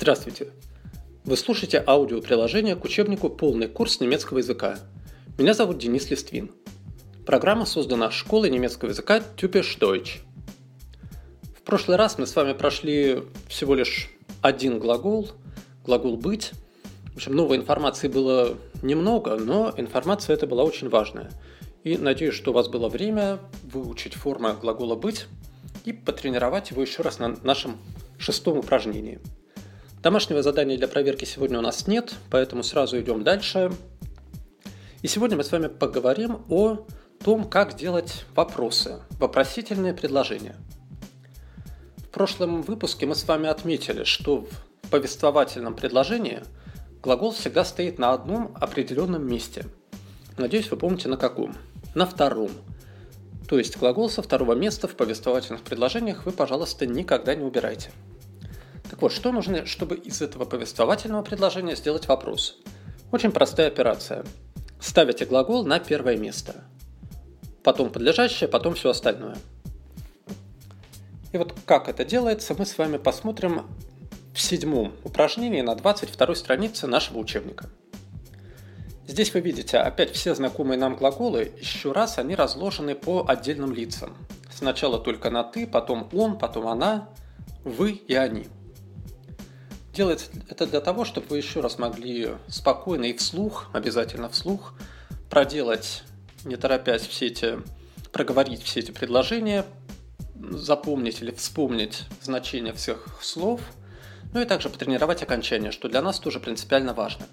Здравствуйте! Вы слушаете аудиоприложение к учебнику «Полный курс немецкого языка». Меня зовут Денис Листвин. Программа создана школой немецкого языка «Тюпиш Дойч». В прошлый раз мы с вами прошли всего лишь один глагол, глагол «быть». В общем, новой информации было немного, но информация эта была очень важная. И надеюсь, что у вас было время выучить форму глагола «быть» и потренировать его еще раз на нашем шестом упражнении. Домашнего задания для проверки сегодня у нас нет, поэтому сразу идем дальше. И сегодня мы с вами поговорим о том, как делать вопросы, вопросительные предложения. В прошлом выпуске мы с вами отметили, что в повествовательном предложении глагол всегда стоит на одном определенном месте. Надеюсь, вы помните, на каком? На втором. То есть глагол со второго места в повествовательных предложениях вы, пожалуйста, никогда не убирайте. Так вот, что нужно, чтобы из этого повествовательного предложения сделать вопрос? Очень простая операция. Ставите глагол на первое место. Потом подлежащее, потом все остальное. И вот как это делается, мы с вами посмотрим в седьмом упражнении на 22-й странице нашего учебника. Здесь вы видите опять все знакомые нам глаголы, еще раз они разложены по отдельным лицам. Сначала только на «ты», потом «он», потом «она», «вы» и «они». Делается это для того, чтобы вы еще раз могли спокойно и вслух, обязательно вслух, проделать, не торопясь, проговорить все эти предложения, запомнить или вспомнить значение всех слов, ну и также потренировать окончание, что для нас тоже принципиально важно.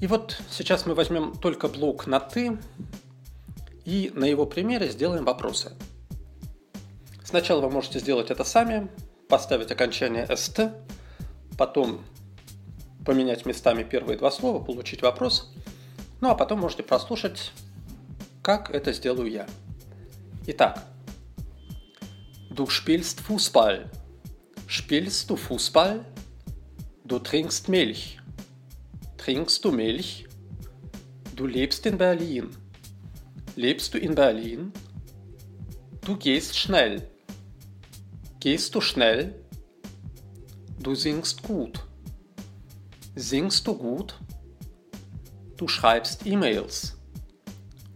И вот сейчас мы возьмем только блок на «ты» и на его примере сделаем вопросы. Сначала вы можете сделать это сами, поставить окончание «ст», потом поменять местами первые два слова, получить вопрос, ну а потом можете прослушать, как это сделаю я. Итак. Du spielst Fußball. Spielst du Fußball? Du trinkst Milch. Trinkst du Milch? Du lebst in Berlin. Lebst du in Berlin? Du gehst schnell. Gehst du schnell? Du singst gut. Singst du gut? Du schreibst E-Mails.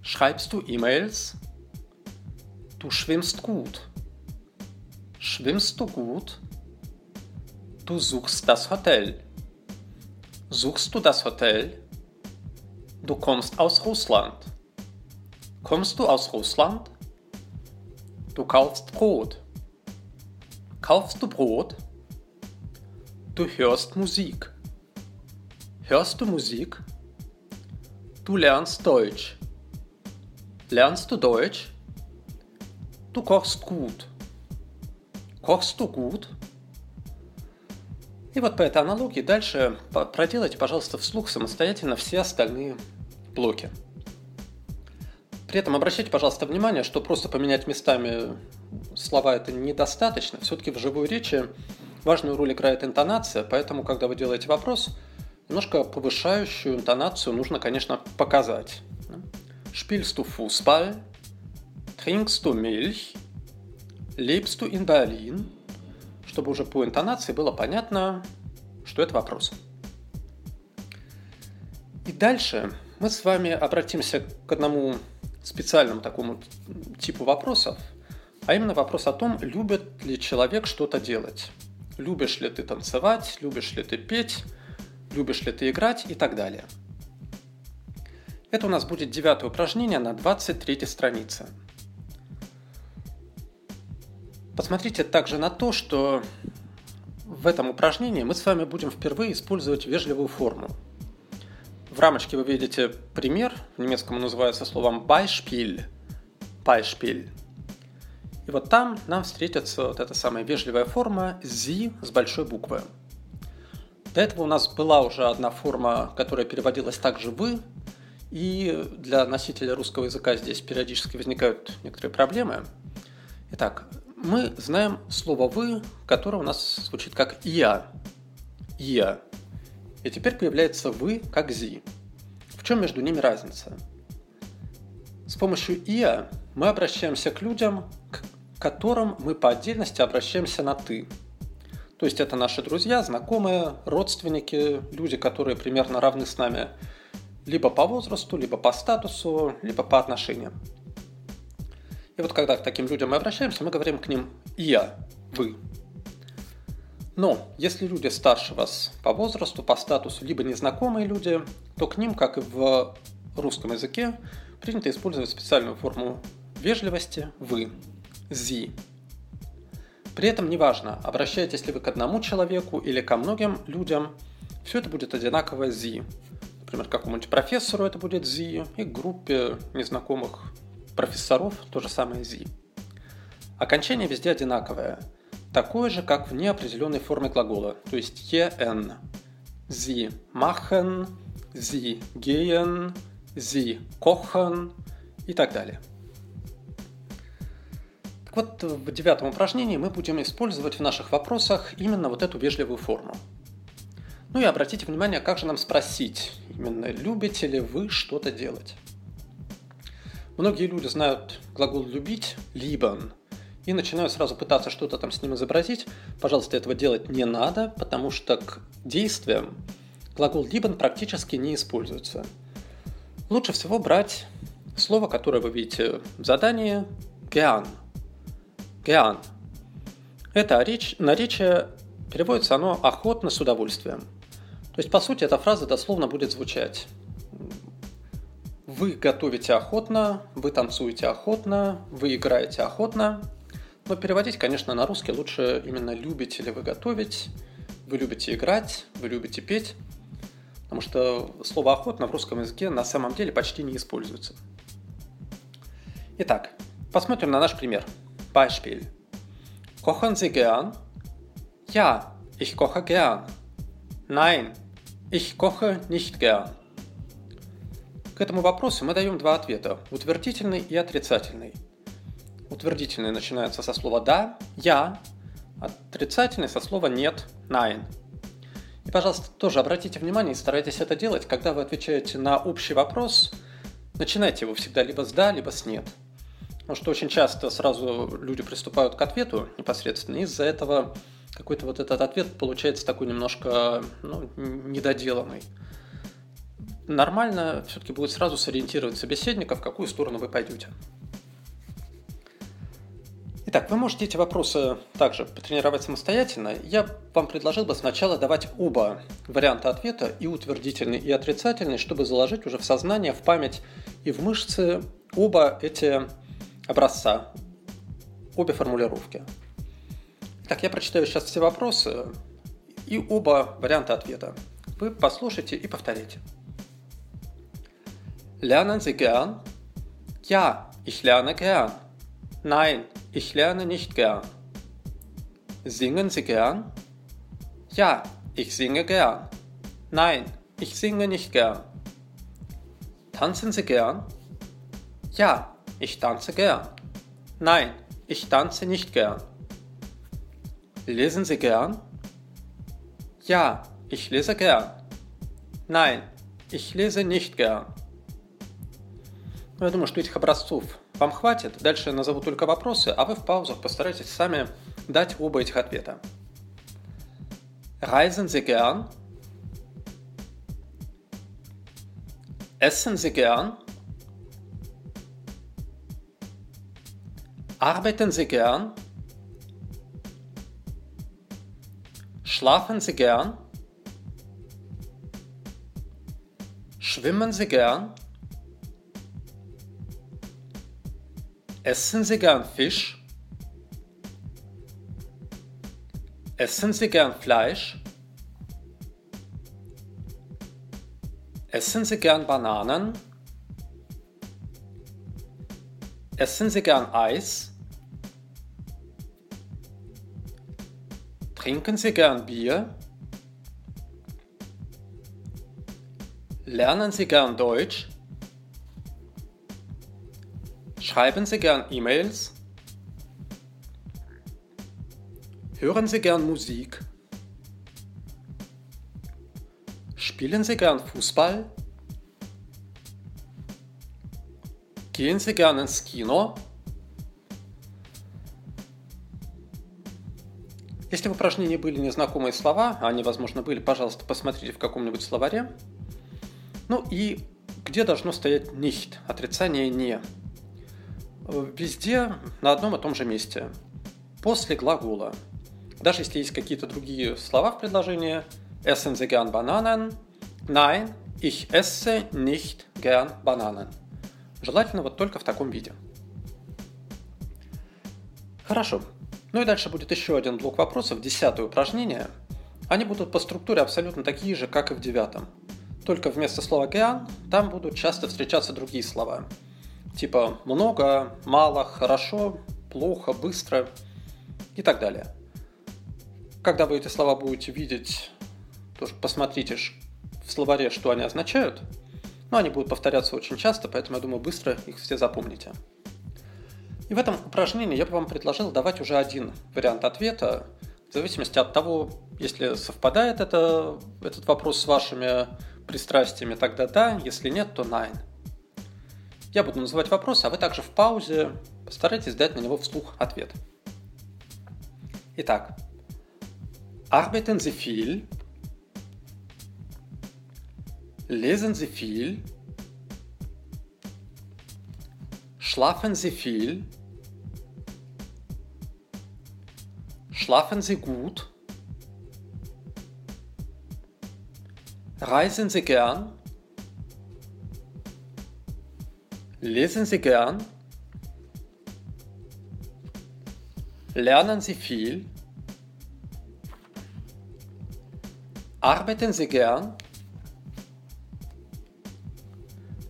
Schreibst du E-Mails? Du schwimmst gut. Schwimmst du gut? Du suchst das Hotel. Suchst du das Hotel? Du kommst aus Russland. Kommst du aus Russland? Du kaufst Brot. Kaufst du Brot? Du hörst Musik. Hörst du Musik? Du lernst Deutsch. Lernst du Deutsch? Du kochst gut. Kochst du gut? И вот по этой аналогии дальше проделайте, пожалуйста, вслух самостоятельно все остальные блоки. При этом обращайте, пожалуйста, внимание, что просто поменять местами слова это недостаточно. Все-таки в живой речи важную роль играет интонация, поэтому, когда вы делаете вопрос, немножко повышающую интонацию нужно, конечно, показать. Spielst du Fußball? Trinkst du Milch? Lebst du in Berlin? Чтобы уже по интонации было понятно, что это вопрос. И дальше мы с вами обратимся к одному специальному такому типу вопросов, а именно вопрос о том, любит ли человек что-то делать. Любишь ли ты танцевать, любишь ли ты петь, любишь ли ты играть и так далее. Это у нас будет 9-е упражнение на 23-й странице. Посмотрите также на то, что в этом упражнении мы с вами будем впервые использовать вежливую форму. В рамочке вы видите пример, в немецком называется словом «beispiel». «Beispiel». И вот там нам встретится вот эта самая вежливая форма «sie» с большой буквы. До этого у нас была уже одна форма, которая переводилась также «вы», и для носителя русского языка здесь периодически возникают некоторые проблемы. Итак, мы знаем слово «вы», которое у нас звучит как «я». «Я». И теперь появляется «вы» как «зи». В чем между ними разница? С помощью «я» мы обращаемся к людям, к которым мы по отдельности обращаемся на «ты». То есть это наши друзья, знакомые, родственники, люди, которые примерно равны с нами либо по возрасту, либо по статусу, либо по отношениям. И вот когда к таким людям мы обращаемся, мы говорим к ним «я», «вы». Но если люди старше вас по возрасту, по статусу, либо незнакомые люди, то к ним, как и в русском языке, принято использовать специальную форму вежливости «вы», «зи». При этом неважно, обращаетесь ли вы к одному человеку или ко многим людям, все это будет одинаково «зи». Например, к какому-нибудь профессору это будет «зи», и к группе незнакомых профессоров то же самое «зи». Окончание везде одинаковое. Такое же, как в неопределенной форме глагола, то есть «ен». «Зи махен», «зи геен», «зи кохен» и так далее. Так вот, в девятом упражнении мы будем использовать в наших вопросах именно вот эту вежливую форму. Ну и обратите внимание, как же нам спросить, именно любите ли вы что-то делать. Многие люди знают глагол «любить» – «lieben», и начинаю сразу пытаться что-то там с ним изобразить. Пожалуйста, этого делать не надо, потому что к действиям глагол «lieben» практически не используется. Лучше всего брать слово, которое вы видите в задании «gern». «Gern». Это наречие, переводится оно «охотно», «с удовольствием». То есть, по сути, эта фраза дословно будет звучать: вы готовите охотно, вы танцуете охотно, вы играете охотно. Но переводить, конечно, на русский лучше именно «любите ли вы готовить», «вы любите играть», «вы любите петь», потому что слово «охотно» в русском языке на самом деле почти не используется. Итак, посмотрим на наш пример. Beispiel. Kochen Sie gern? Ja, ich koche gern. Nein, ich koche nicht gern. К этому вопросу мы даем два ответа – утвердительный и отрицательный. Утвердительный начинается со слова «да», «я», отрицательный со слова «нет», «nein». И, пожалуйста, тоже обратите внимание и старайтесь это делать, когда вы отвечаете на общий вопрос, начинайте его всегда либо с «да», либо с «нет». Потому что очень часто сразу люди приступают к ответу непосредственно, и из-за этого какой-то вот этот ответ получается такой немножко недоделанный. Нормально все-таки будет сразу сориентировать собеседника, в какую сторону вы пойдете. Итак, вы можете эти вопросы также потренировать самостоятельно. Я вам предложил бы сначала давать оба варианта ответа, и утвердительный, и отрицательный, чтобы заложить уже в сознание, в память и в мышцы оба эти образца, обе формулировки. Итак, я прочитаю сейчас все вопросы и оба варианта ответа. Вы послушайте и повторите. Lernen Sie gern? Ja, ich lerne gern. Nein, ich lerne nicht gern. Singen Sie gern? Ja, ich singe gern. Nein, ich singe nicht gern. Tanzen Sie gern? Ja, ich tanze gern. Nein, ich tanze nicht gern. Lesen Sie gern? Ja, ich lese gern. Nein, ich lese nicht gern. Я думаю, что этих образцов вам хватит. Дальше я назову только вопросы, а вы в паузах постарайтесь сами дать оба этих ответа. Reisen Sie gern? Essen Sie gern? Arbeiten Sie gern? Schlafen Sie gern? Schwimmen Sie gern? Essen Sie gern Fisch? Essen Sie gern Fleisch? Essen Sie gern Bananen? Essen Sie gern Eis? Trinken Sie gern Bier? Lernen Sie gern Deutsch? Schreiben Sie gern E-Mails? Hören Sie gern Musik? Spielen Sie gern Fußball? Gehen Sie gern ins Kino? Если в упражнении были незнакомые слова, а они, возможно, были, пожалуйста, посмотрите в каком-нибудь словаре. Ну и где должно стоять nicht, отрицание «не». Везде на одном и том же месте. После глагола. Даже если есть какие-то другие слова в предложении. Essen Sie gern Bananen? Nein, ich esse nicht gern Bananen. Желательно вот только в таком виде. Хорошо. Ну и дальше будет еще один блок вопросов, 10-е упражнение. Они будут по структуре абсолютно такие же, как и в 9-м. Только вместо слова «gern» там будут часто встречаться другие слова. Типа «много», «мало», «хорошо», «плохо», «быстро» и так далее. Когда вы эти слова будете видеть, тоже посмотрите в словаре, что они означают. Но они будут повторяться очень часто, поэтому, я думаю, быстро их все запомните. И в этом упражнении я бы вам предложил давать уже один вариант ответа, в зависимости от того, если совпадает этот вопрос с вашими пристрастиями, тогда да, если нет, то nein. Я буду называть вопрос, а вы также в паузе постарайтесь дать на него вслух ответ. Итак. Arbeiten Sie viel? Lesen Sie viel? Schlafen Sie viel? Schlafen Sie gut? Reisen Sie gern? Lesen Sie gern? Lernen Sie viel? Arbeiten Sie gern?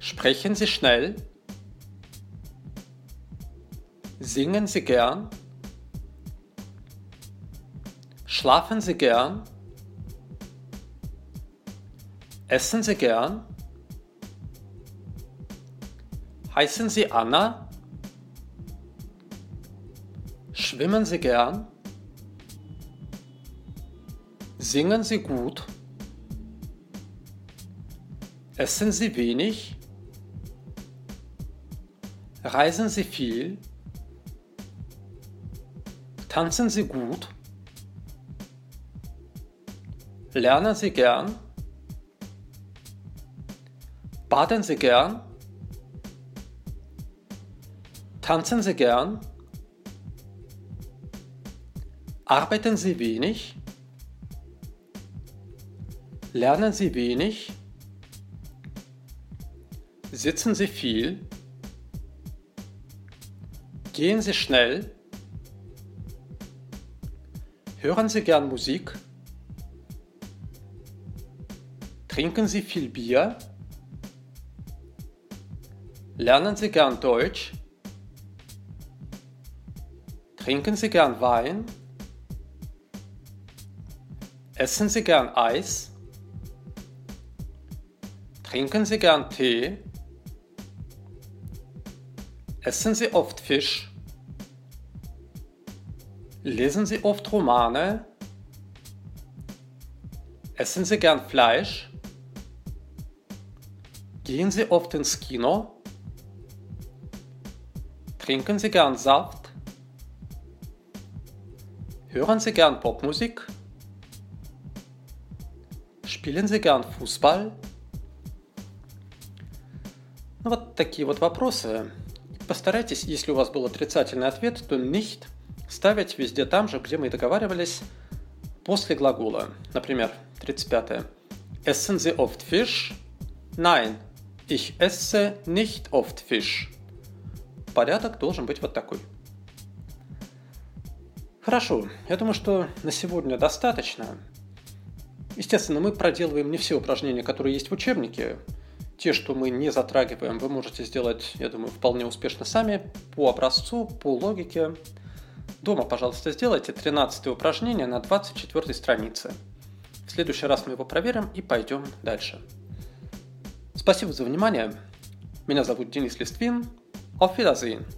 Sprechen Sie schnell? Singen Sie gern? Schlafen Sie gern? Essen Sie gern? Heißen Sie Anna? Schwimmen Sie gern? Singen Sie gut? Essen Sie wenig? Reisen Sie viel? Tanzen Sie gut? Lernen Sie gern? Baden Sie gern? Tanzen Sie gern? Arbeiten Sie wenig? Lernen Sie wenig? Sitzen Sie viel? Gehen Sie schnell? Hören Sie gern Musik? Trinken Sie viel Bier? Lernen Sie gern Deutsch? Trinken Sie gern Wein? Essen Sie gern Eis? Trinken Sie gern Tee? Essen Sie oft Fisch? Lesen Sie oft Romane? Essen Sie gern Fleisch? Gehen Sie oft ins Kino? Trinken Sie gern Saft? Hören Sie gern Popmusik? Spielen Sie gern Fußball? Ну, вот такие вот вопросы. Постарайтесь, если у вас был отрицательный ответ, то nicht ставить везде там же, где мы и договаривались, после глагола. Например, 35-е. Essen Sie oft Fisch? Nein, ich esse nicht oft Fisch. Порядок должен быть вот такой. Хорошо, я думаю, что на сегодня достаточно. Естественно, мы проделываем не все упражнения, которые есть в учебнике. Те, что мы не затрагиваем, вы можете сделать, я думаю, вполне успешно сами, по образцу, по логике. Дома, пожалуйста, сделайте 13-е упражнение на 24-й странице. В следующий раз мы его проверим и пойдем дальше. Спасибо за внимание. Меня зовут Денис Листвин. Auf Wiedersehen.